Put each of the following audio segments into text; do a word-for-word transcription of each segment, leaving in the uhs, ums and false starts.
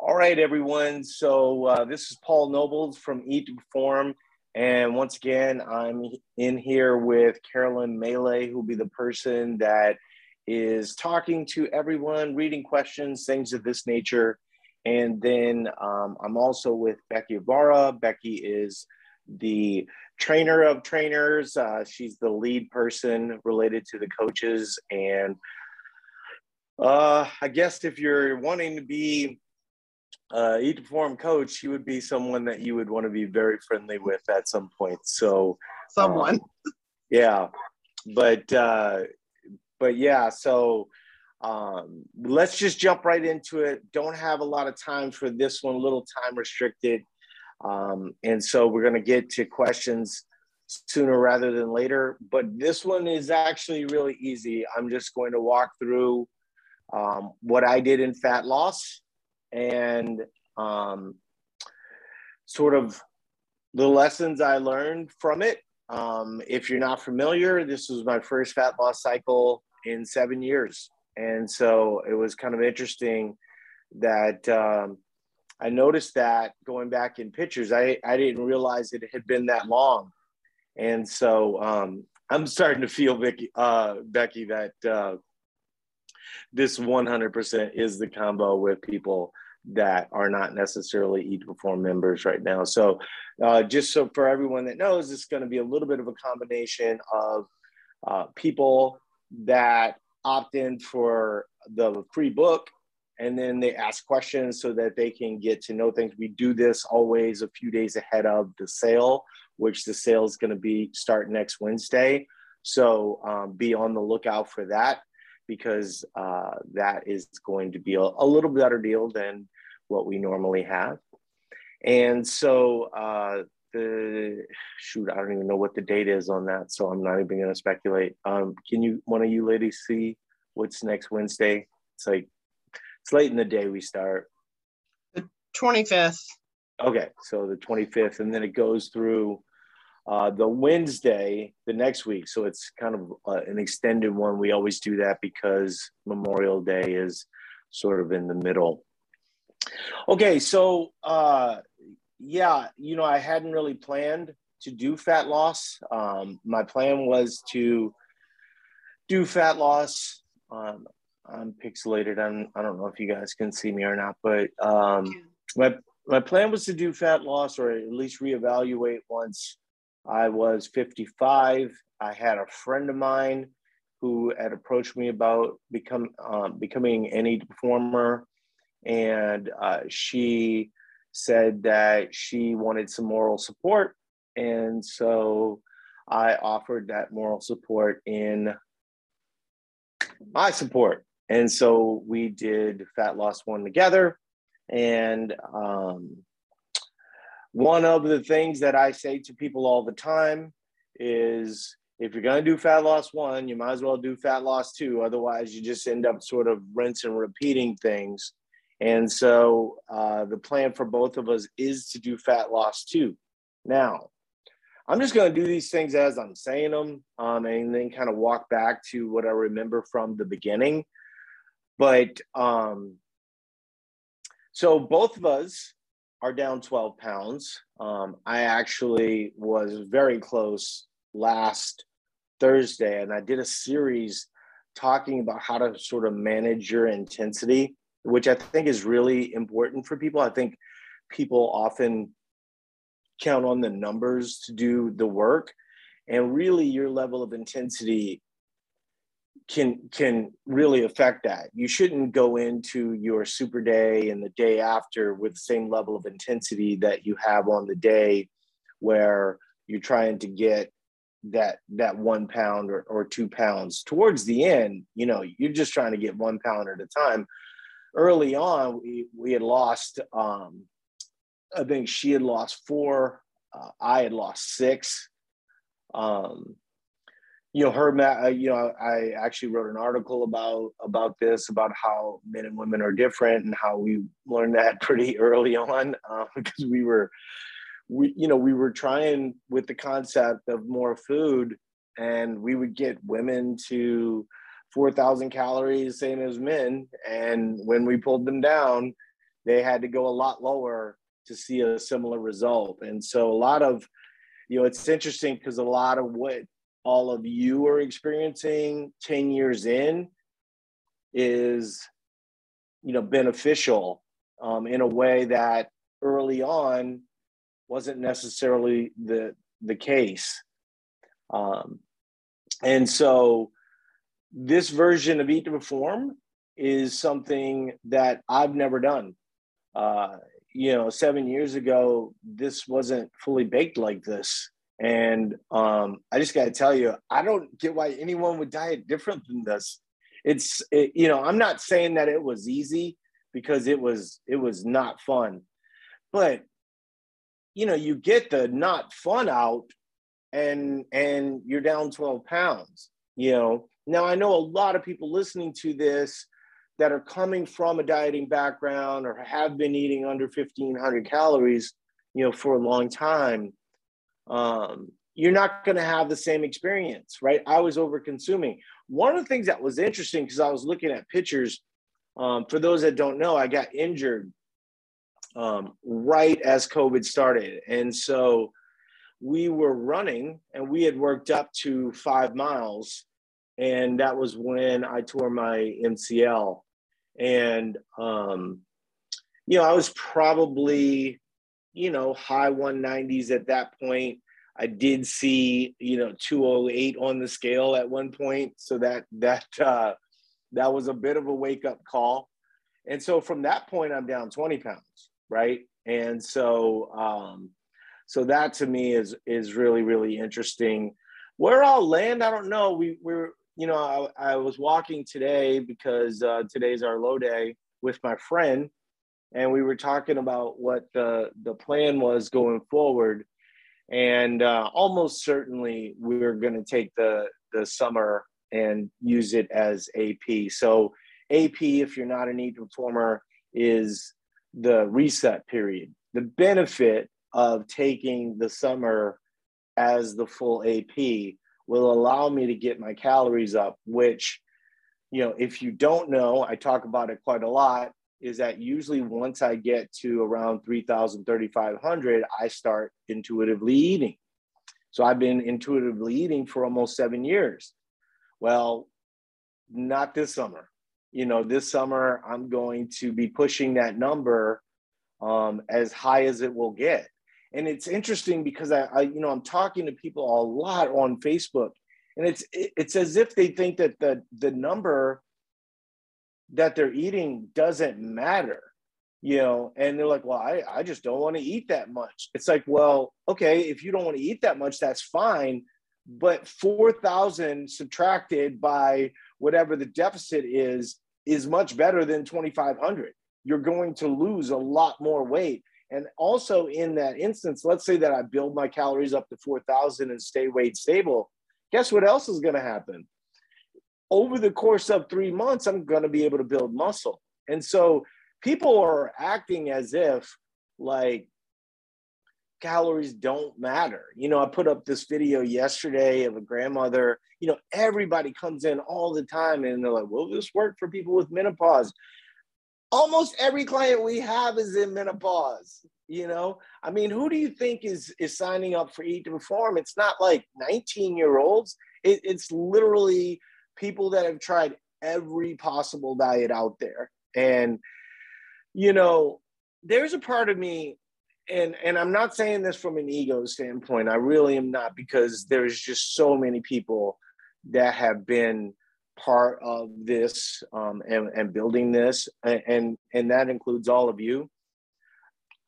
All right, everyone. So uh, this is Paul Nobles from E two Perform. And once again, I'm in here with Carolyn Mele, who'll be the person that is talking to everyone, reading questions, things of this nature. And then um, I'm also with Becky Ibarra. Becky is the trainer of trainers. Uh, she's the lead person related to the coaches. And uh, I guess if you're wanting to be Uh, E two Perform coach, she would be someone that you would want to be very friendly with at some point. So someone, um, yeah, but uh, but yeah. So um, let's just jump right into it. Don't have a lot of time for this one. Little time restricted, um, and so we're gonna get to questions sooner rather than later. But this one is actually really easy. I'm just going to walk through um, what I did in fat loss, and um, sort of the lessons I learned from it. Um, if you're not familiar, this was my first fat loss cycle in seven years. And so it was kind of interesting that um, I noticed that going back in pictures, I, I didn't realize it had been that long. And so um, I'm starting to feel, Vicky, uh, Becky, that uh, this one hundred percent is the combo with people that are not necessarily E two Perform members right now. So uh, just so for everyone that knows, it's going to be a little bit of a combination of uh, people that opt in for the free book, and then they ask questions so that they can get to know things. We do this always a few days ahead of the sale, which the sale is going to be start next Wednesday. So um, be on the lookout for that, because uh, that is going to be a, a little better deal than what we normally have. And so uh, the, shoot, I don't even know what the date is on that, so I'm not even gonna speculate. Um, can you, one of you ladies see what's next Wednesday? It's like, it's late in the day we start. The twenty-fifth. Okay, so the twenty-fifth, and then it goes through Uh, the Wednesday, the next week. So it's kind of uh, an extended one. We always do that because Memorial Day is sort of in the middle. Okay, so uh, yeah, you know, I hadn't really planned to do fat loss. Um, my plan was to do fat loss. Um, I'm pixelated. I'm, I don't know if you guys can see me or not, but um, my, my plan was to do fat loss, or at least reevaluate once I was fifty-five. I had a friend of mine who had approached me about become um, becoming an E two Performer, and uh, she said that she wanted some moral support, and so I offered that moral support in my support, and so we did Fat Loss One together, and. Um, One of the things that I say to people all the time is, if you're going to do Fat Loss One, you might as well do Fat Loss Two. Otherwise, you just end up sort of rinse and repeating things. And so uh, the plan for both of us is to do Fat Loss Two. Now, I'm just going to do these things as I'm saying them, um, and then kind of walk back to what I remember from the beginning. But um, so both of us are down twelve pounds. Um, I actually was very close last Thursday, and I did a series talking about how to sort of manage your intensity, which I think is really important for people. I think people often count on the numbers to do the work, and really your level of intensity can can really affect that. You shouldn't go into your super day and the day after with the same level of intensity that you have on the day where you're trying to get that that one pound or, or two pounds. Towards the end, you know, you're just trying to get one pound at a time. Early on, we, we had lost, um, I think she had lost four, uh, I had lost six. Um, You know, her, you know, I actually wrote an article about about this, about how men and women are different, and how we learned that pretty early on, uh, because we were, we, you know, we were trying with the concept of more food, and we would get women to four thousand calories, same as men. And when we pulled them down, they had to go a lot lower to see a similar result. And so a lot of, you know, it's interesting because a lot of what all of you are experiencing ten years in is, you know, beneficial um, in a way that early on wasn't necessarily the, the case. Um, and so this version of Eat to Perform is something that I've never done. Uh, you know, seven years ago, this wasn't fully baked like this. And um, I just got to tell you, I don't get why anyone would diet different than this. It's, it, you know, I'm not saying that it was easy, because it was, it was not fun, but you know, you get the not fun out and, and you're down twelve pounds, you know. Now, I know a lot of people listening to this that are coming from a dieting background or have been eating under fifteen hundred calories, you know, for a long time. Um, you're not going to have the same experience, right? I was overconsuming. One of the things that was interesting, because I was looking at pictures, um, for those that don't know, I got injured um, right as COVID started. And so we were running and we had worked up to five miles. And that was when I tore my M C L. And, um, you know, I was probably, you know, high one nineties at that point. I did see, you know, two oh eight on the scale at one point. So that, that, uh, that was a bit of a wake up call. And so from that point, I'm down twenty pounds. Right. And so, um, so that to me is, is really, really interesting. Where I'll land, I don't know. We we're, you know, I, I was walking today because uh, today's our low day with my friend, and we were talking about what the, the plan was going forward. And uh, almost certainly we're going to take the, the summer and use it as A P. So A P, if you're not an E two Performer, is the reset period. The benefit of taking the summer as the full A P will allow me to get my calories up, which, you know, if you don't know, I talk about it quite a lot, is that usually once I get to around three thousand, thirty-five hundred, I start intuitively eating. So I've been intuitively eating for almost seven years. Well, not this summer. You know, this summer I'm going to be pushing that number um, as high as it will get. And it's interesting because I, I, you know, I'm talking to people a lot on Facebook, and it's it's as if they think that the the number that they're eating doesn't matter, you know. And they're like, well, I I just don't want to eat that much. It's like, well, okay, if you don't want to eat that much, that's fine. But four thousand subtracted by whatever the deficit is is much better than twenty-five hundred. You're going to lose a lot more weight. And also in that instance, let's say that I build my calories up to four thousand and stay weight stable. Guess what else is going to happen? Over the course of three months, I'm going to be able to build muscle. And so people are acting as if like calories don't matter. You know, I put up this video yesterday of a grandmother, you know, everybody comes in all the time and they're like, will this work for people with menopause? Almost every client we have is in menopause, you know? I mean, who do you think is, is signing up for Eat to Perform? It's not like nineteen-year-olds. It, it's literally people that have tried every possible diet out there. And, you know, there's a part of me, and, and I'm not saying this from an ego standpoint. I really am not, because there's just so many people that have been part of this um, and, and building this, and, and, and that includes all of you.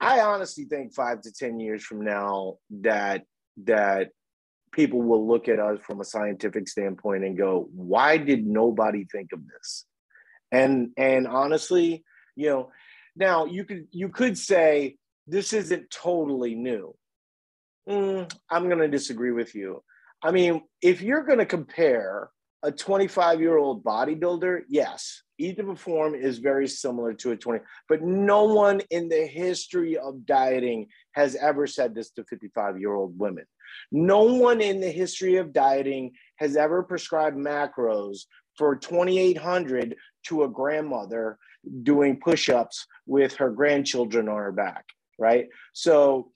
I honestly think five to ten years from now that, that people will look at us from a scientific standpoint and go, why did nobody think of this? And, and honestly, you know, now you could, you could say this isn't totally new. Mm, I'm going to disagree with you. I mean, if you're going to compare a twenty-five-year-old bodybuilder, yes, Eat to Perform is very similar to a twenty, but no one in the history of dieting has ever said this to fifty-five-year-old women. No one in the history of dieting has ever prescribed macros for twenty-eight hundred dollars to a grandmother doing push-ups with her grandchildren on her back, right? So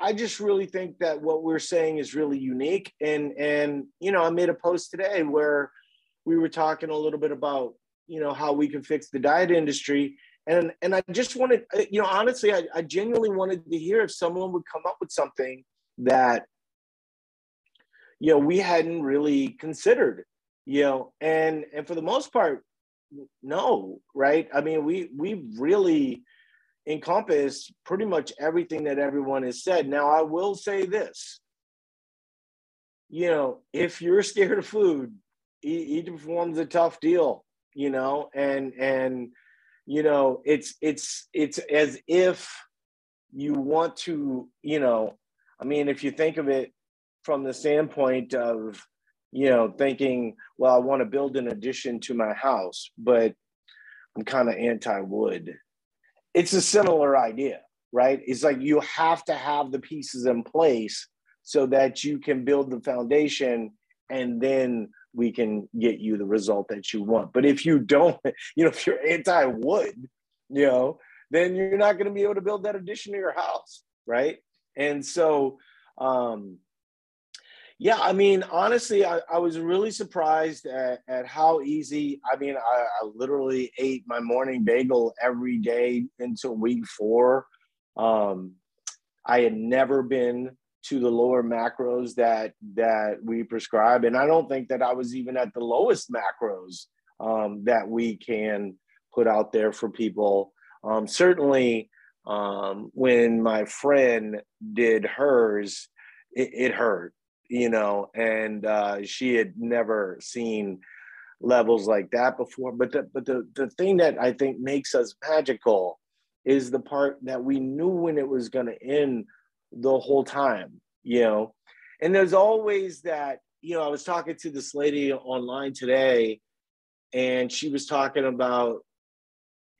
I just really think that what we're saying is really unique. And, and, you know, I made a post today where we were talking a little bit about, you know, how we can fix the diet industry. And, and I just wanted, you know, honestly, I, I genuinely wanted to hear if someone would come up with something that, you know, we hadn't really considered, you know, and, and for the most part, no, right? I mean, we, we really encompassed pretty much everything that everyone has said. Now, I will say this, you know, if you're scared of food, Eat to Perform's a tough deal, you know, and, and, you know, it's, it's, it's as if you want to, you know, I mean, if you think of it from the standpoint of, you know, thinking, well, I want to build an addition to my house, but I'm kind of anti-wood. It's a similar idea, right? It's like, you have to have the pieces in place so that you can build the foundation, and then we can get you the result that you want. But if you don't, you know, if you're anti-wood, you know, then you're not going to be able to build that addition to your house, right? And so, um, yeah, I mean, honestly, I, I was really surprised at, at how easy. I mean, I, I literally ate my morning bagel every day until week four. Um, I had never been to the lower macros that that we prescribe. And I don't think that I was even at the lowest macros um, that we can put out there for people. Um, certainly um, when my friend did hers, it, it hurt, you know, and uh, she had never seen levels like that before. But the, but the, the thing that I think makes us magical is the part that we knew when it was gonna end the whole time, you know. And there's always that, you know, I was talking to this lady online today, and she was talking about,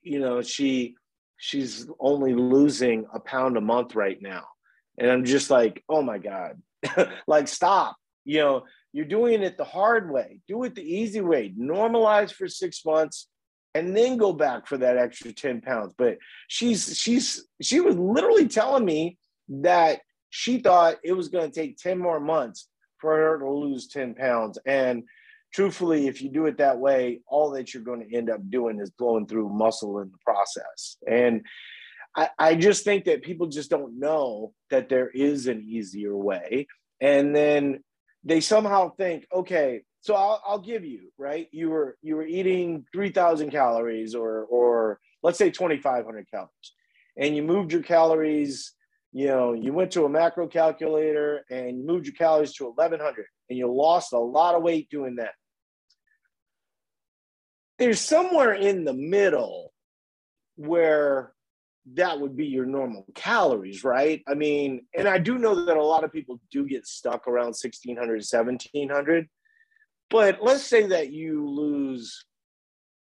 you know, she she's only losing a pound a month right now. And I'm just like, oh my God, like, stop, you know, you're doing it the hard way. Do it the easy way. Normalize for six months and then go back for that extra ten pounds. But she's she's she was literally telling me that she thought it was going to take ten more months for her to lose ten pounds. And truthfully, if you do it that way, all that you're going to end up doing is blowing through muscle in the process. And I, I just think that people just don't know that there is an easier way. And then they somehow think, okay, so I'll, I'll give you, right? You were, you were eating three thousand calories or, or let's say twenty-five hundred calories, and you moved your calories. You know, you went to a macro calculator and you moved your calories to eleven hundred, and you lost a lot of weight doing that. There's somewhere in the middle where that would be your normal calories, right? I mean, and I do know that a lot of people do get stuck around sixteen hundred, seventeen hundred, but let's say that you lose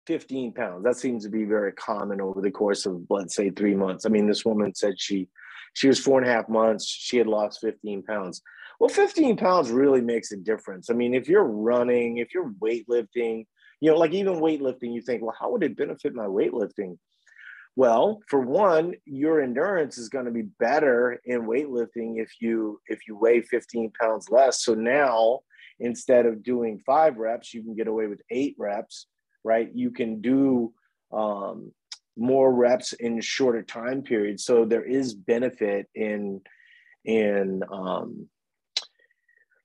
fifteen pounds. That seems to be very common over the course of, let's say, three months. I mean, this woman said she She was four and a half months. She had lost fifteen pounds. Well, fifteen pounds really makes a difference. I mean, if you're running, if you're weightlifting, you know, like even weightlifting, you think, well, how would it benefit my weightlifting? Well, for one, your endurance is going to be better in weightlifting if you if you weigh fifteen pounds less. So now, instead of doing five reps, you can get away with eight reps, right? You can do um more reps in shorter time periods. So there is benefit in, in, um,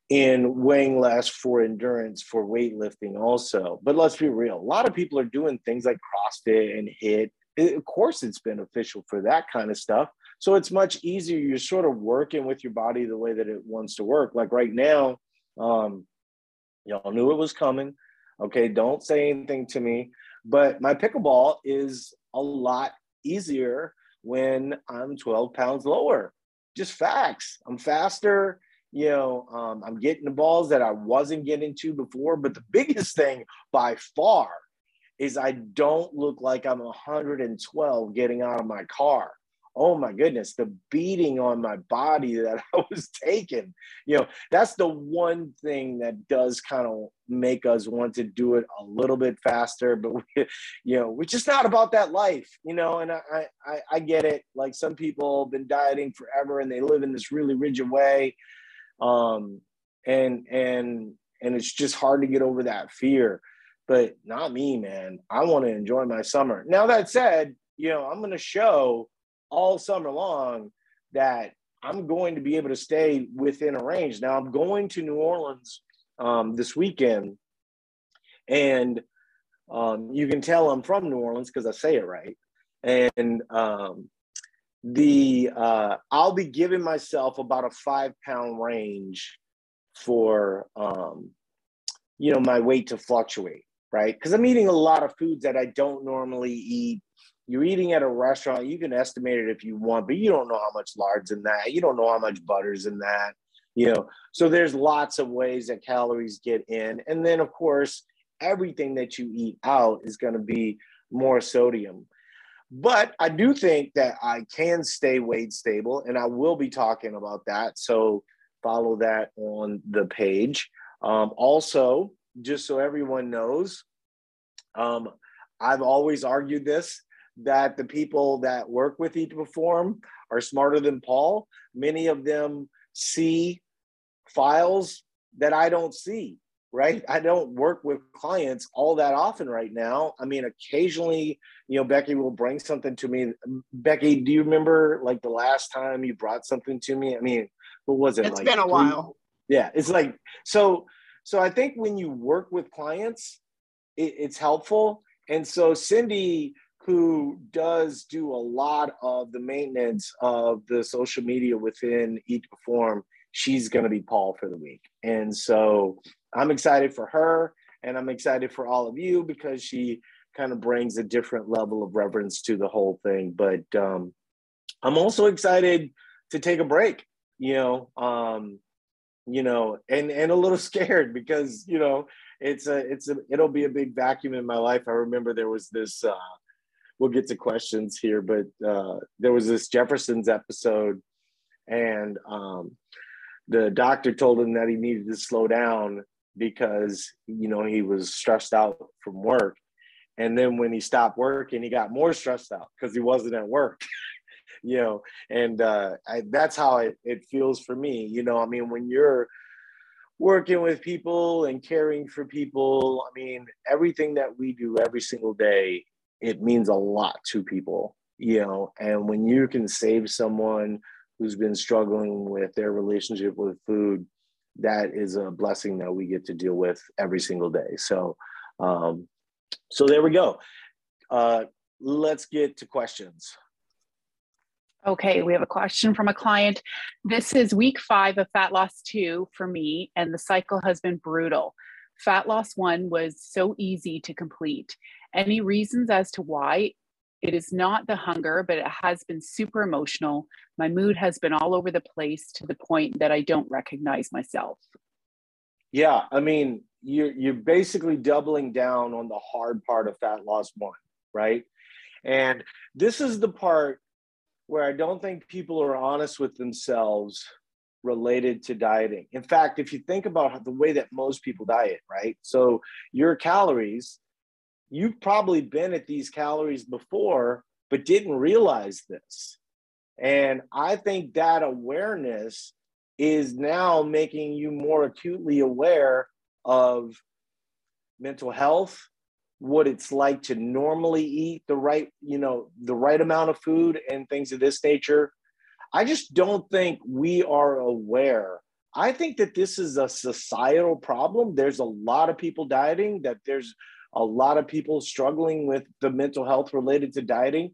in weighing less for endurance, for weightlifting also. But let's be real. A lot of people are doing things like CrossFit and HIIT. It, of course, it's beneficial for that kind of stuff. So it's much easier. You're sort of working with your body the way that it wants to work. Like right now, um, y'all knew it was coming. Okay, don't say anything to me. But my pickleball is a lot easier when I'm twelve pounds lower. Just facts. I'm faster. You know, um, I'm getting the balls that I wasn't getting to before. But the biggest thing by far is I don't look like I'm one hundred twelve getting out of my car. oh my goodness, the beating on my body that I was taking. You know, that's the one thing that does kind of make us want to do it a little bit faster, but we, you know, we're just not about that life, you know, and I, I, I get it. Like, some people have been dieting forever and they live in this really rigid way. Um, and, and, and it's just hard to get over that fear, but not me, man. I want to enjoy my summer. Now, that said, you know, I'm going to show all summer long that I'm going to be able to stay within a range. Now, I'm going to New Orleans um, this weekend, and um, you can tell I'm from New Orleans because I say it right. And um, the uh, I'll be giving myself about a five pound range for, um, you know, my weight to fluctuate, right? Because I'm eating a lot of foods that I don't normally eat. You're eating at a restaurant, you can estimate it if you want, but you don't know how much lard's in that. You don't know how much butter's in that, you know? So there's lots of ways that calories get in. And then, of course, everything that you eat out is going to be more sodium. But I do think that I can stay weight stable, and I will be talking about that. So follow that on the page. Um, also, just so everyone knows, um, I've always argued this, that the people that work with E two Perform are smarter than Paul. Many of them see files that I don't see, right? I don't work with clients all that often right now. I mean, occasionally, you know, Becky will bring something to me. Becky, do you remember like the last time you brought something to me? I mean, what was it? It's like been a while. Yeah, it's like, so, so I think when you work with clients, it, it's helpful. And so Cindy, who does do a lot of the maintenance of the social media within E two Perform, she's going to be Paul for the week. And so I'm excited for her, and I'm excited for all of you, because she kind of brings a different level of reverence to the whole thing. But um, I'm also excited to take a break, you know, um, you know, and, and a little scared because, you know, it's a, it's a, it'll be a big vacuum in my life. I remember there was this, uh, we'll get to questions here, but uh, there was this Jefferson's episode, and um, the doctor told him that he needed to slow down because, you know, he was stressed out from work. And then when he stopped working, he got more stressed out because he wasn't at work, you know, and uh, I, that's how it, it feels for me. You know, I mean, when you're working with people and caring for people, I mean, everything that we do every single day, it means a lot to people, you know, and when you can save someone who's been struggling with their relationship with food, that is a blessing that we get to deal with every single day. So, um, so there we go. Uh, let's get to questions. Okay, we have a question from a client. This is week five of Fat Loss two for me, and the cycle has been brutal. Fat Loss one was so easy to complete. Any reasons as to why? It is not the hunger, but it has been super emotional. My mood has been all over the place to the point that I don't recognize myself. Yeah, I mean, you're, you're basically doubling down on the hard part of Fat Loss one, right? And this is the part where I don't think people are honest with themselves related to dieting. In fact, if you think about the way that most people diet, right? So your calories, you've probably been at these calories before, but didn't realize this. And I think that awareness is now making you more acutely aware of mental health, what it's like to normally eat the right, you know, the right amount of food and things of this nature. I just don't think we are aware. I think that this is a societal problem. There's a lot of people dieting, that there's a lot of people struggling with the mental health related to dieting.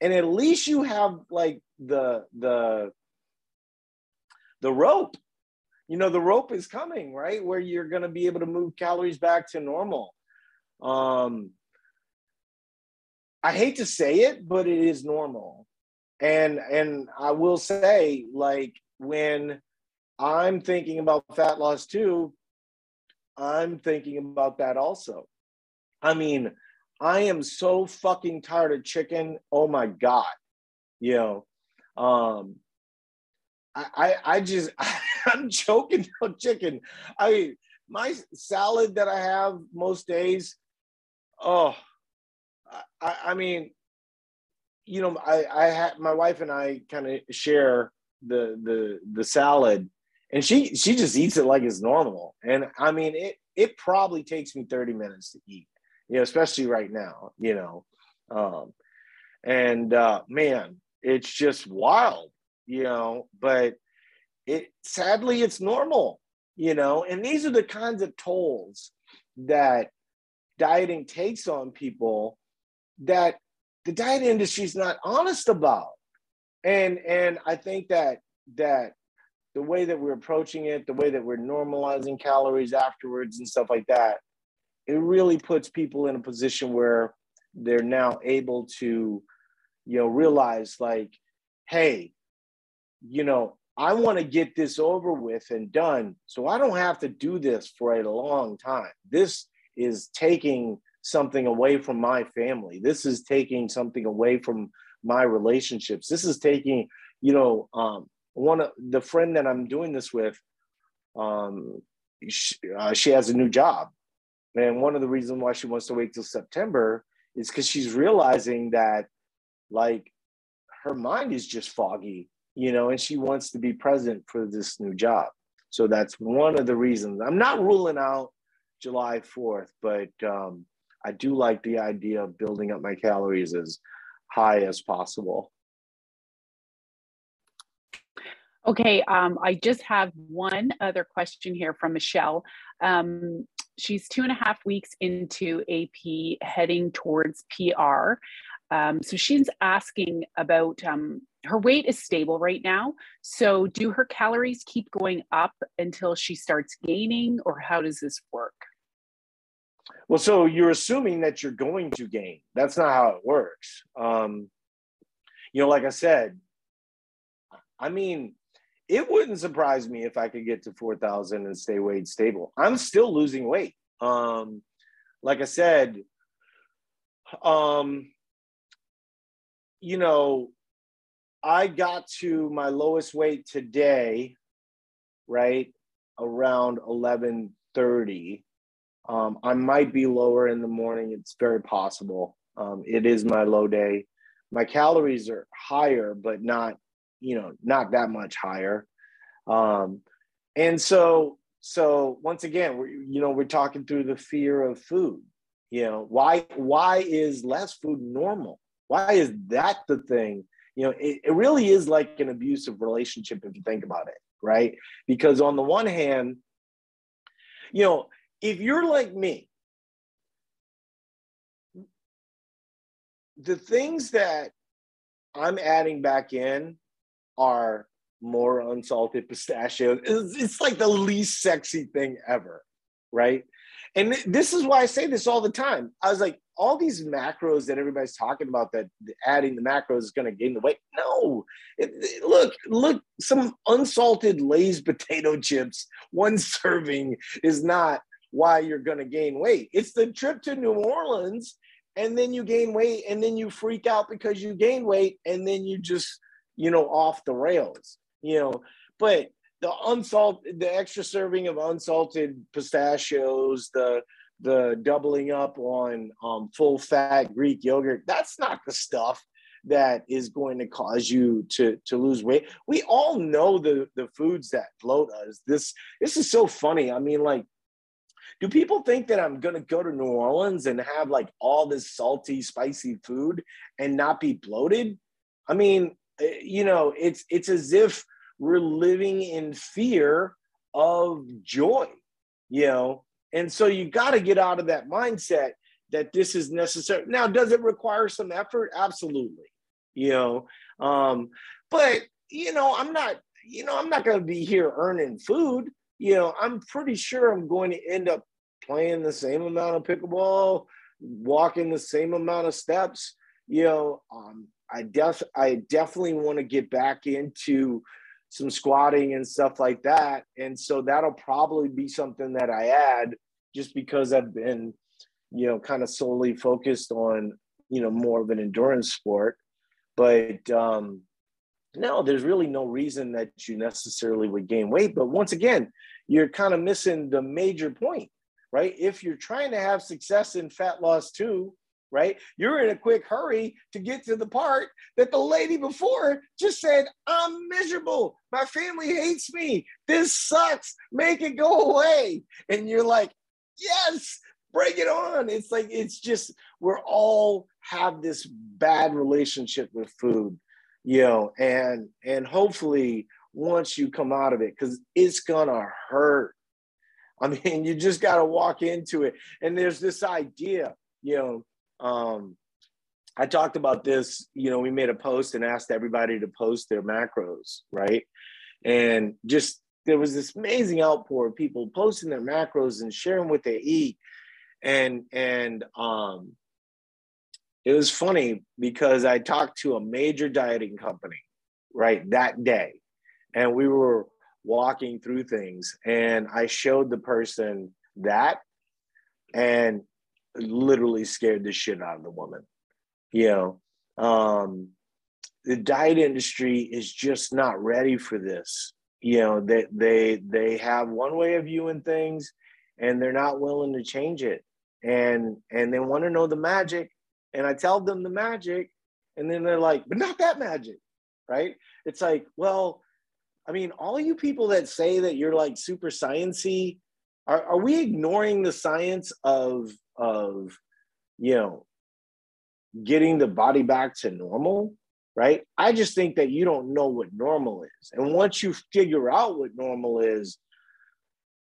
And at least you have like the, the, the rope, you know, the rope is coming, right? Where you're going to be able to move calories back to normal. Um, I hate to say it, but it is normal. And, and I will say, like, when I'm thinking about Fat Loss too, I'm thinking about that also. I mean, I am so fucking tired of chicken. Oh my God. You know, Um, I, I, I just, I'm choking on chicken. I mean, my salad that I have most days, oh, I, I mean, you know, I, I had, my wife and I kind of share the, the, the salad, and she, she just eats it like it's normal. And I mean, it, it probably takes me thirty minutes to eat, you know, especially right now, you know, um, and uh, man, it's just wild, you know, but it, sadly it's normal, you know, and these are the kinds of tolls that dieting takes on people that the diet industry is not honest about. And, and I think that, that the way that we're approaching it, the way that we're normalizing calories afterwards and stuff like that, it really puts people in a position where they're now able to, you know, realize like, hey, you know, I want to get this over with and done, so I don't have to do this for a long time. This is taking something away from my family. This is taking something away from my relationships. This is taking, you know, um, one of the friend that I'm doing this with, um, she, uh, she has a new job. And one of the reasons why she wants to wait till September is because she's realizing that, like, her mind is just foggy, you know, and she wants to be present for this new job. So that's one of the reasons. I'm not ruling out July fourth, but um, I do like the idea of building up my calories as high as possible. Okay, um, I just have one other question here from Michelle. Um, she's two and a half weeks into A P, heading towards P R. Um, so she's asking about, um, her weight is stable right now. So do her calories keep going up until she starts gaining, or how does this work? Well, so you're assuming that you're going to gain. That's not how it works. Um, you know, like I said, I mean, it wouldn't surprise me if I could get to four thousand and stay weight stable. I'm still losing weight. Um, like I said, um, you know, I got to my lowest weight today, right, around eleven thirty. Um, I might be lower in the morning. It's very possible. Um, it is my low day. My calories are higher, but not, you know, not that much higher. Um, and so, so once again, we're, you know, we're talking through the fear of food. You know, why, why is less food normal? Why is that the thing? You know, it, it really is like an abusive relationship if you think about it, right? Because on the one hand, you know, if you're like me, the things that I'm adding back in are more unsalted pistachios. It's, it's like the least sexy thing ever, right? And th this is why I say this all the time. I was like, all these macros that everybody's talking about, that adding the macros is going to gain the weight. No, it, it, look, look, some unsalted Lay's potato chips, one serving, is not why you're going to gain weight. It's the trip to New Orleans, and then you gain weight, and then you freak out because you gain weight, and then you just, you know, off the rails, you know. But the unsalted, the extra serving of unsalted pistachios, the the doubling up on um, full fat Greek yogurt, that's not the stuff that is going to cause you to, to lose weight. We all know the, the foods that bloat us. This, this is so funny. I mean, like, do people think that I'm going to go to New Orleans and have like all this salty, spicy food and not be bloated? I mean, you know, it's, it's as if we're living in fear of joy, you know? And so you got to get out of that mindset that this is necessary. Now, does it require some effort? Absolutely. You know, um, but, you know, I'm not, you know, I'm not going to be here earning food. You know, I'm pretty sure I'm going to end up playing the same amount of pickleball, walking the same amount of steps. You know, um, I, def I definitely want to get back into some squatting and stuff like that. And so that'll probably be something that I add, just because I've been, you know, kind of solely focused on, you know, more of an endurance sport. But, um, no, there's really no reason that you necessarily would gain weight. But once again, you're kind of missing the major point, right? If you're trying to have success in fat loss too, right, you're in a quick hurry to get to the part that the lady before just said, I'm miserable. My family hates me. This sucks. Make it go away. And you're like, yes, bring it on. It's like, it's just, we're all have this bad relationship with food, you know, and, and hopefully once you come out of it, because it's gonna hurt. I mean, you just got to walk into it. And there's this idea, you know, Um, I talked about this, you know, we made a post and asked everybody to post their macros, right? And just, there was this amazing outpour of people posting their macros and sharing what they eat. And, and, um, it was funny because I talked to a major dieting company, right, that day. And we were walking through things and I showed the person that, and literally scared the shit out of the woman. You know, um, the diet industry is just not ready for this. You know, they, they, they have one way of viewing things and they're not willing to change it. And, and they want to know the magic. And I tell them the magic and then they're like, but not that magic, right? It's like, well, I mean, all you people that say that you're like super sciencey, are, are we ignoring the science of of, you know, getting the body back to normal, right? I just think that you don't know what normal is. And once you figure out what normal is,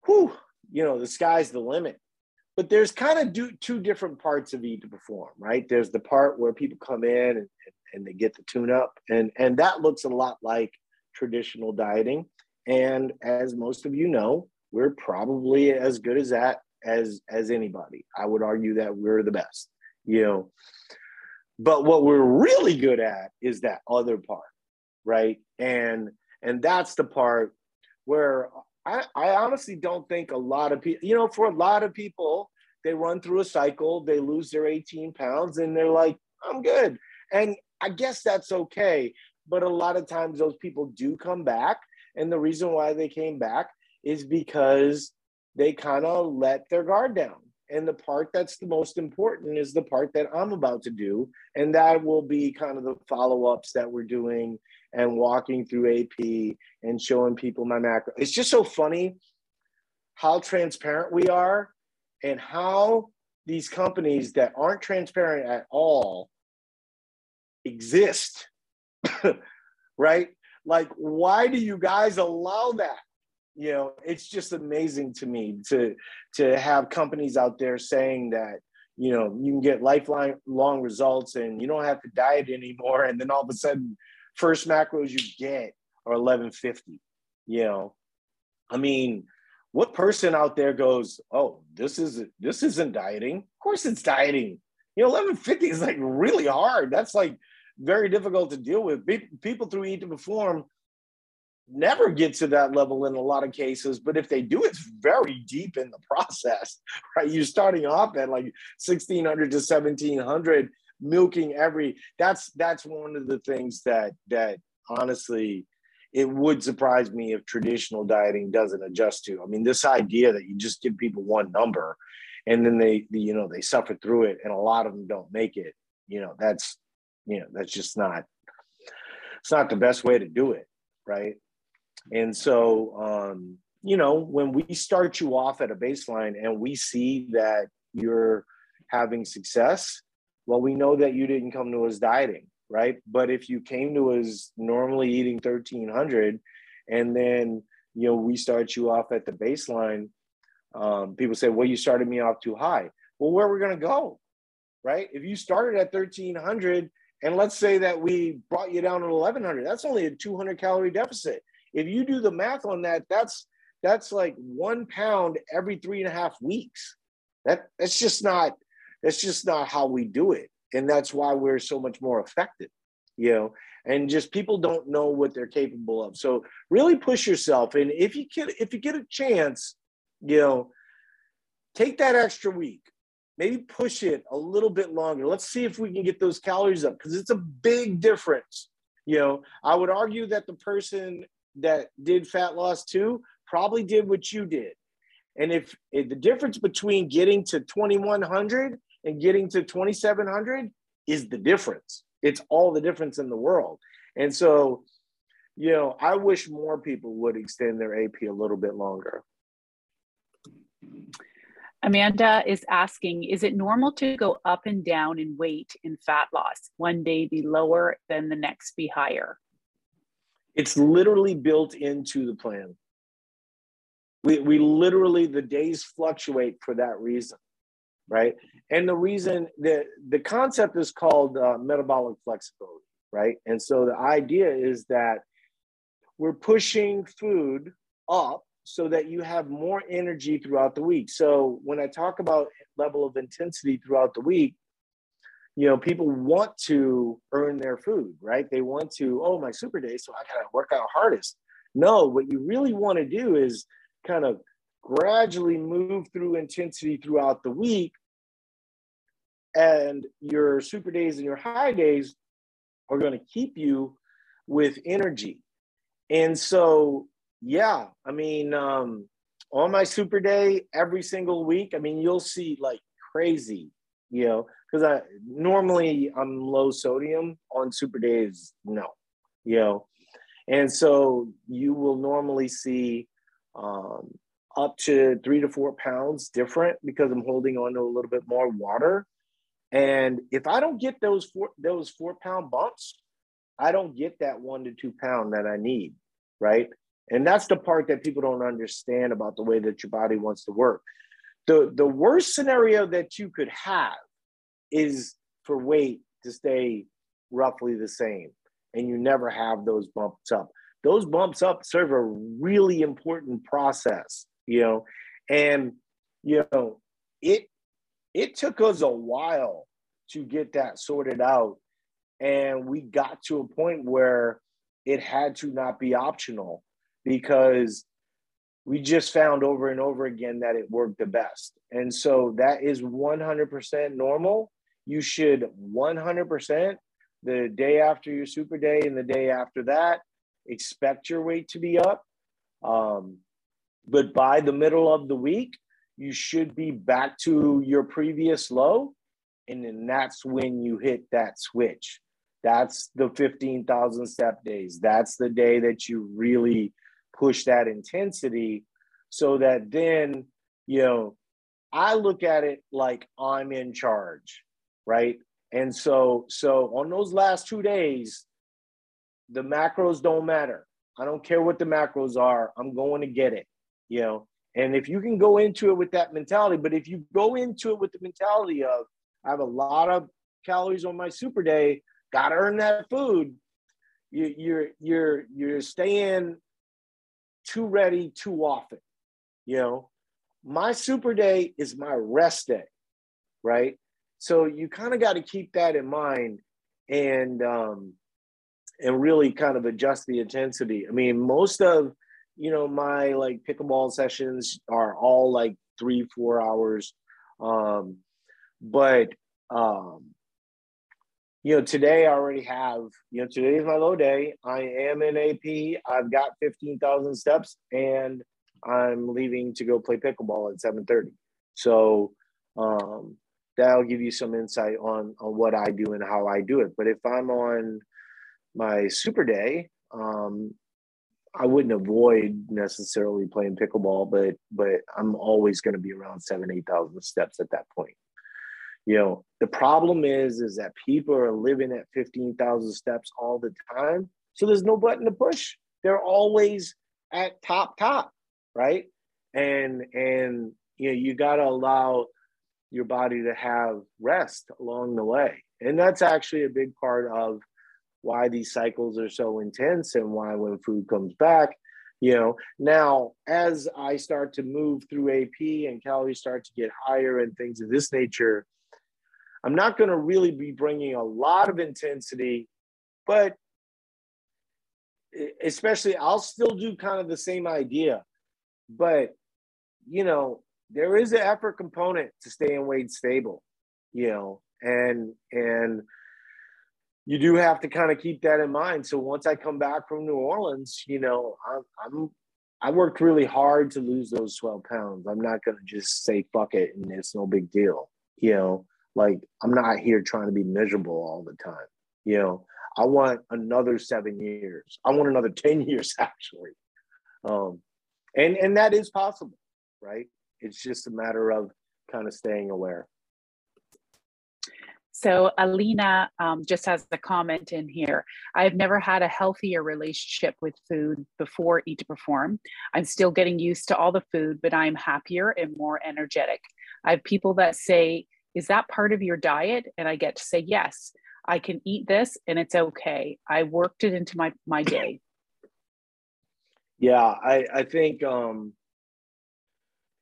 whew, you know, the sky's the limit. But there's kind of do, two different parts of Eat to Perform, right? There's the part where people come in and, and they get the tune up. And, and that looks a lot like traditional dieting. And as most of you know, we're probably as good as that as as anybody. I would argue that we're the best, you know, but what we're really good at is that other part, right? And and that's the part where I, I honestly don't think a lot of people, you know, for a lot of people, they run through a cycle, they lose their eighteen pounds and they're like, I'm good. And I guess that's okay. But a lot of times those people do come back. And the reason why they came back is because they kind of let their guard down. And the part that's the most important is the part that I'm about to do. And that will be kind of the follow-ups that we're doing and walking through A P and showing people my macro. It's just so funny how transparent we are and how these companies that aren't transparent at all exist, right? Like, why do you guys allow that? You know, it's just amazing to me to to have companies out there saying that, you know, you can get lifelong results and you don't have to diet anymore. And then all of a sudden, first macros you get are eleven fifty. You know, I mean, what person out there goes, oh, this isn't this isn't dieting? Of course it's dieting. You know, eleven fifty is like really hard. That's like very difficult to deal with. People through Eat to Perform never get to that level in a lot of cases, but if they do, it's very deep in the process, right? You're starting off at like sixteen hundred to seventeen hundred, milking every, that's, that's one of the things that, that honestly, it would surprise me if traditional dieting doesn't adjust to. I mean, this idea that you just give people one number and then they, you know, they suffer through it and a lot of them don't make it, you know, that's, you know, that's just not, it's not the best way to do it, right? And so, um, you know, when we start you off at a baseline and we see that you're having success, well, we know that you didn't come to us dieting, right? But if you came to us normally eating thirteen hundred and then, you know, we start you off at the baseline, um, people say, well, you started me off too high. Well, where are we going to go, right? If you started at thirteen hundred and let's say that we brought you down to eleven hundred, that's only a two hundred calorie deficit. If you do the math on that, that's that's like one pound every three and a half weeks. That that's just not that's just not how we do it, and that's why we're so much more effective, you know. And just people don't know what they're capable of. So really push yourself, and if you get if you get a chance, you know, take that extra week, maybe push it a little bit longer. Let's see if we can get those calories up because it's a big difference You know, I would argue that the person that did fat loss too probably did what you did. And if, if the difference between getting to twenty-one hundred and getting to twenty-seven hundred is the difference. It's all the difference in the world. And so, you know, I wish more people would extend their A P a little bit longer. Amanda is asking, is it normal to go up and down in weight in fat loss? One day be lower, then the next be higher. It's literally built into the plan. We, we literally, the days fluctuate for that reason, right? And the reason, the, the concept is called uh, metabolic flexibility, right? And so the idea is that we're pushing food up so that you have more energy throughout the week. So when I talk about level of intensity throughout the week, you know, people want to earn their food, right? They want to, oh, my super day, so I gotta work out hardest. No, what you really wanna do is kind of gradually move through intensity throughout the week, and your super days and your high days are gonna keep you with energy. And so, yeah, I mean, um, on my super day, every single week, I mean, you'll see like crazy, you know, because I normally I'm low sodium. On super days, no, you know, and so you will normally see um, up to three to four pounds different because I'm holding on to a little bit more water. And if I don't get those four, those four pound bumps, I don't get that one to two pound that I need, right? And that's the part that people don't understand about the way that your body wants to work. The, the worst scenario that you could have is for weight to stay roughly the same, and you never have those bumps up. Those bumps up serve a really important process, you know, and, you know, it, it took us a while to get that sorted out. And we got to a point where it had to not be optional, because we just found over and over again that it worked the best. And so that is one hundred percent normal. You should one hundred percent the day after your super day and the day after that, expect your weight to be up. Um, but by the middle of the week, you should be back to your previous low. And then that's when you hit that switch. That's the fifteen thousand step days. That's the day that you really push that intensity, so that then, you know, I look at it like I'm in charge, right? And so, so on those last two days, the macros don't matter. I don't care what the macros are. I'm going to get it, you know? And if you can go into it with that mentality, but if you go into it with the mentality of, I have a lot of calories on my super day, got to earn that food, you, you're, you're, you're staying too ready too often. You know, my super day is my rest day, right? So you kind of got to keep that in mind, and um, and really kind of adjust the intensity. I mean, most of, you know, my like pickleball sessions are all like three, four hours. Um, but, um, you know, today I already have, you know, today is my low day. I am in A P. I've got fifteen thousand steps, and I'm leaving to go play pickleball at seven thirty. So um, that'll give you some insight on, on what I do and how I do it. But if I'm on my super day, um, I wouldn't avoid necessarily playing pickleball, but, but I'm always going to be around seven, eight thousand steps at that point. You know, the problem is, is that people are living at fifteen thousand steps all the time. So there's no button to push. They're always at top, top, right? And, and, you know, you got to allow your body to have rest along the way. And that's actually a big part of why these cycles are so intense, and why when food comes back, you know, now as I start to move through A P and calories start to get higher and things of this nature, I'm not going to really be bringing a lot of intensity, but especially I'll still do kind of the same idea. But, you know, there is an effort component to staying weight stable, you know, and, and you do have to kind of keep that in mind. So once I come back from New Orleans, you know, I'm, I'm I worked really hard to lose those twelve pounds. I'm not going to just say fuck it and it's no big deal. You know, like, I'm not here trying to be miserable all the time. You know, I want another seven years. I want another ten years, actually. Um, and, and that is possible, right? It's just a matter of kind of staying aware. So Alina um, just has a comment in here. I've never had a healthier relationship with food before Eat to Perform. I'm still getting used to all the food, but I'm happier and more energetic. I have people that say, is that part of your diet? And I get to say, yes, I can eat this and it's okay. I worked it into my, my day. Yeah, I, I think, um,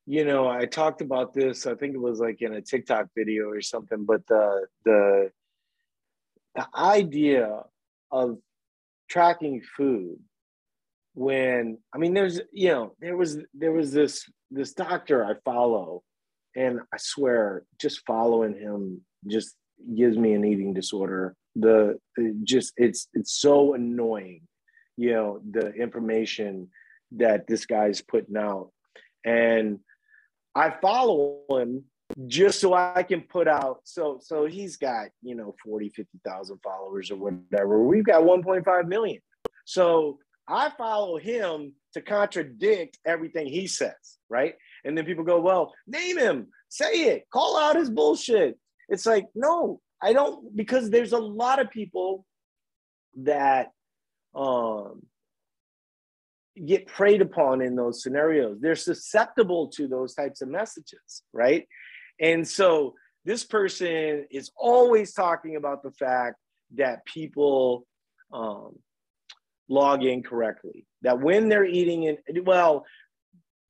you know, I talked about this, I think it was like in a TikTok video or something, but the, the, the idea of tracking food when, I mean, there's, you know, there was, there was this, this doctor I follow, and I swear just following him just gives me an eating disorder. The, it just, it's, it's so annoying, you know, the information that this guy's putting out. And I follow him just so I can put out, so so he's got, you know, forty, fifty thousand followers or whatever. We've got one point five million. So I follow him to contradict everything he says, right? And then people go, well, name him, say it, call out his bullshit. It's like, no, I don't, because there's a lot of people that um get preyed upon in those scenarios. They're susceptible to those types of messages, right? And so this person is always talking about the fact that people um, log in correctly, that when they're eating in, well,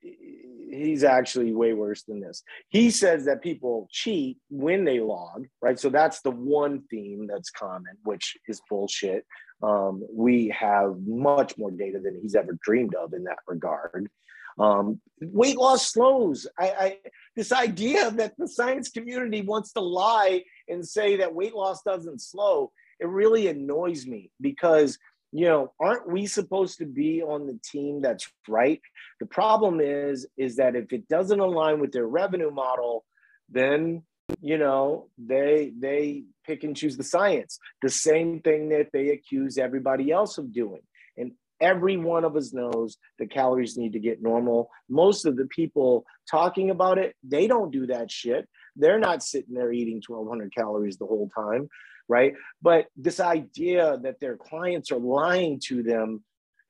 he's actually way worse than this. He says that people cheat when they log, right? So that's the one theme that's common, which is bullshit. Um, we have much more data than he's ever dreamed of in that regard. Um, weight loss slows. I, I, this idea that the science community wants to lie and say that weight loss doesn't slow, it really annoys me because, you know, aren't we supposed to be on the team that's right? The problem is, is that if it doesn't align with their revenue model, then, you know, they, they pick and choose the science, the same thing that they accuse everybody else of doing. And every one of us knows the calories need to get normal. Most of the people talking about it, they don't do that shit. They're not sitting there eating twelve hundred calories the whole time, right? But this idea that their clients are lying to them,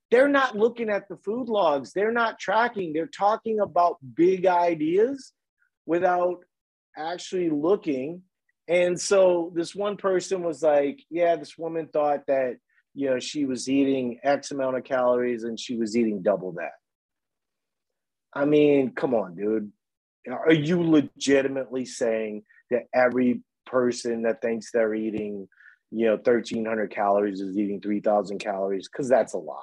they're not looking at the food logs. They're not tracking. They're talking about big ideas without actually looking. And so this one person was like, yeah, this woman thought that, you know, she was eating X amount of calories and she was eating double that. I mean, come on, dude. Are you legitimately saying that every person that thinks they're eating, you know, thirteen hundred calories is eating three thousand calories? Because that's a lie.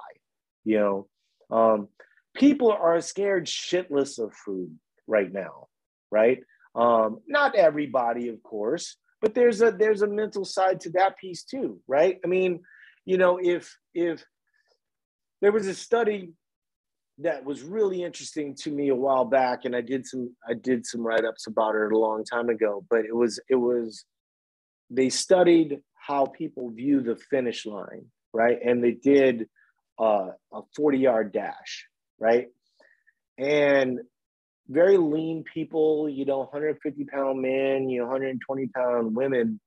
You know, um, people are scared shitless of food right now, right? Um, not everybody, of course, but there's a, there's a mental side to that piece too, right? I mean, you know, if, if there was a study that was really interesting to me a while back, and I did some, I did some write-ups about it a long time ago, but it was, it was, they studied how people view the finish line, right? And they did uh, a forty yard dash, right? And very lean people, you know, one hundred fifty pound men, you know, one hundred twenty pound women,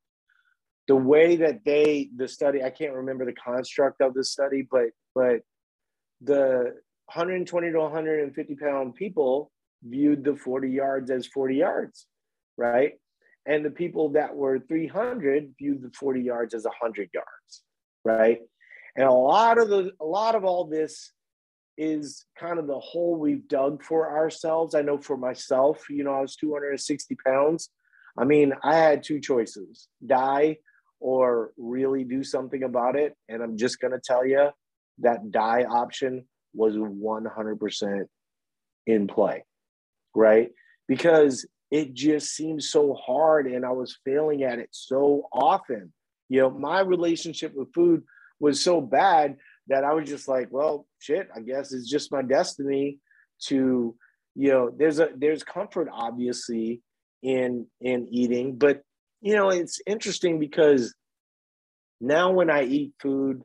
the way that they, the study, I can't remember the construct of the study, but, but the one hundred twenty to one hundred fifty pound people viewed the forty yards as forty yards, right? And the people that were three hundred viewed the forty yards as one hundred yards, right? And a lot of the, a lot of all this is kind of the hole we've dug for ourselves. I know for myself, you know, I was two hundred sixty pounds. I mean, I had two choices, die or really do something about it. And I'm just going to tell you that die option was one hundred percent in play, right? Because it just seemed so hard and I was failing at it so often, You know, my relationship with food was so bad that I was just like, well, shit, I guess it's just my destiny to, you know, there's a, there's comfort obviously in, in eating, but you know, it's interesting because now when I eat food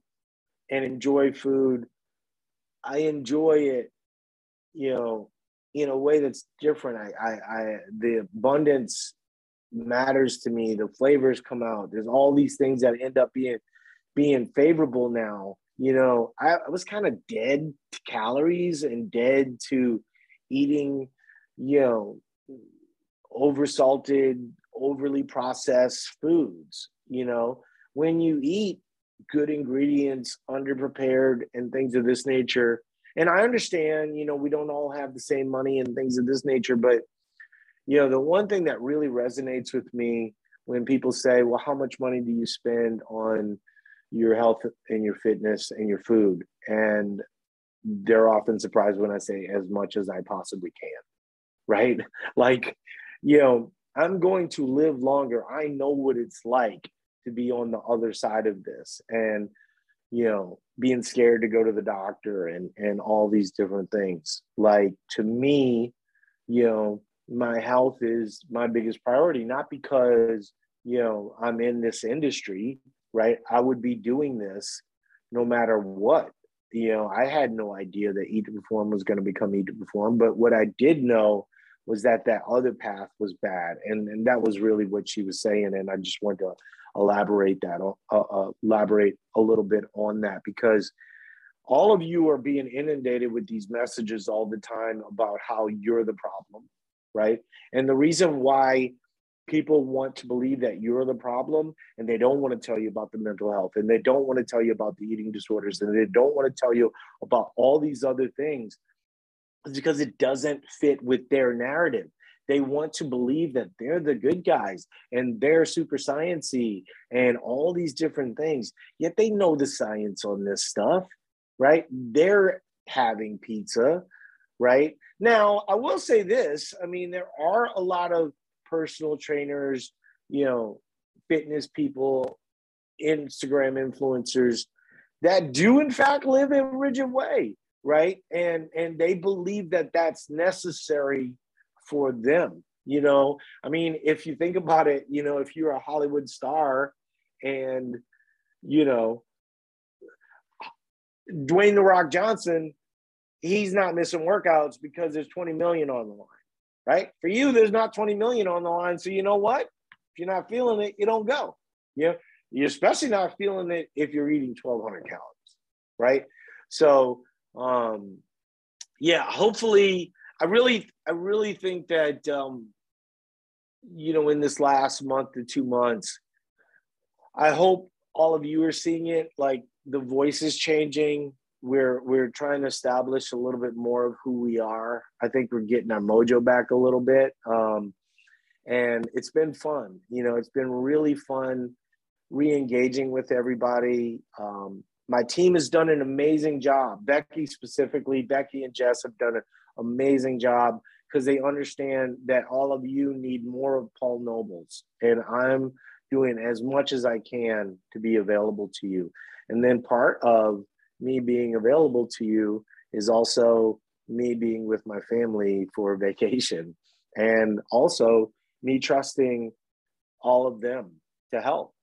and enjoy food, I enjoy it, you know, in a way that's different. I, I, I, the abundance matters to me. The flavors come out. There's all these things that end up being, being favorable now. You know, I, I was kind of dead to calories and dead to eating, you know, oversalted, overly processed foods. You know, when you eat good ingredients, underprepared and things of this nature. And I understand, you know, we don't all have the same money and things of this nature, but, you know, the one thing that really resonates with me when people say, well, how much money do you spend on your health and your fitness and your food? And they're often surprised when I say as much as I possibly can, right? Like, you know, I'm going to live longer. I know what it's like to be on the other side of this. And, you know, being scared to go to the doctor and, and all these different things. Like, to me, you know, my health is my biggest priority, not because, you know, I'm in this industry, right? I would be doing this no matter what. You know, I had no idea that Eat to Perform was going to become Eat to Perform, but what I did know was that that other path was bad. And, and that was really what she was saying. And I just wanted to elaborate that, uh, uh, elaborate a little bit on that, because all of you are being inundated with these messages all the time about how you're the problem, right? And the reason why people want to believe that you're the problem, and they don't want to tell you about the mental health, and they don't want to tell you about the eating disorders, and they don't want to tell you about all these other things, is because it doesn't fit with their narrative. They want to believe that they're the good guys and they're super sciencey and all these different things. Yet they know the science on this stuff, right? They're having pizza, right? Now, I will say this. I mean, there are a lot of personal trainers, you know, fitness people, Instagram influencers that do in fact live in a rigid way, right? And, and they believe that that's necessary for them. You know, I mean, if you think about it, you know, if you're a Hollywood star and, you know, Dwayne "The Rock" Johnson, he's not missing workouts because there's twenty million on the line, right? For you, there's not twenty million on the line. So you know what? If you're not feeling it, you don't go. You know, you're especially not feeling it if you're eating twelve hundred calories, right? So, um, yeah, hopefully, I really, I really think that, um, you know, in this last month to two months, I hope all of you are seeing it. Like, the voice is changing. We're, we're trying to establish a little bit more of who we are. I think we're getting our mojo back a little bit. Um, and it's been fun. You know, it's been really fun re-engaging with everybody. Um, my team has done an amazing job. Becky specifically, Becky and Jess have done a amazing job, because they understand that all of you need more of Paul Nobles, and I'm doing as much as I can to be available to you. And then part of me being available to you is also me being with my family for vacation, and also me trusting all of them to help,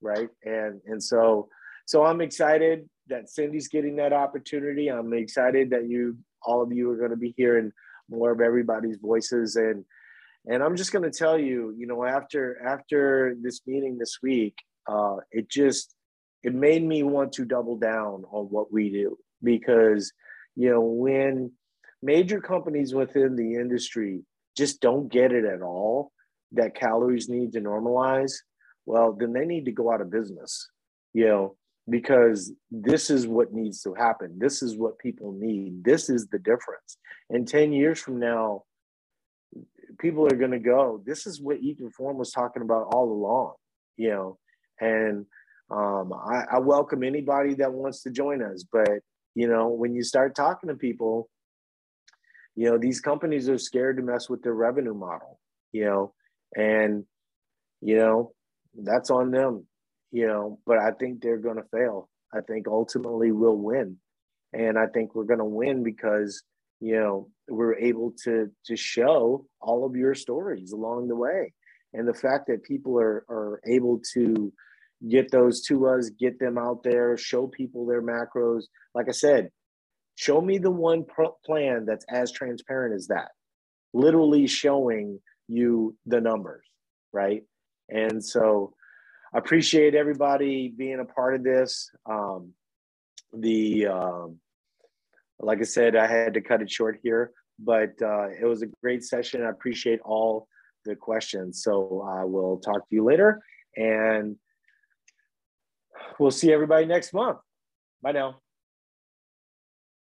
right? And and so so I'm excited that Cindy's getting that opportunity. I'm excited that you all of you are going to be hearing more of everybody's voices. And, and I'm just going to tell you, you know, after, after this meeting this week, uh, it just, it made me want to double down on what we do, because, you know, when major companies within the industry just don't get it at all, that calories need to normalize, well, then they need to go out of business, you know, because this is what needs to happen. This is what people need. This is the difference. And ten years from now, people are going to go, this is what Eat to Perform was talking about all along, you know, and um, I, I welcome anybody that wants to join us. But, you know, when you start talking to people, you know, these companies are scared to mess with their revenue model, you know, and, you know, that's on them. you know, but I think they're going to fail. I think ultimately we'll win. And I think we're going to win because, you know, we're able to to show all of your stories along the way. And the fact that people are are able to get those to us, get them out there, show people their macros. Like I said, show me the one plan that's as transparent as that, literally showing you the numbers, right? And so I appreciate everybody being a part of this. Um, the um, like I said, I had to cut it short here, but uh, it was a great session. I appreciate all the questions. So I will talk to you later, and we'll see everybody next month. Bye now.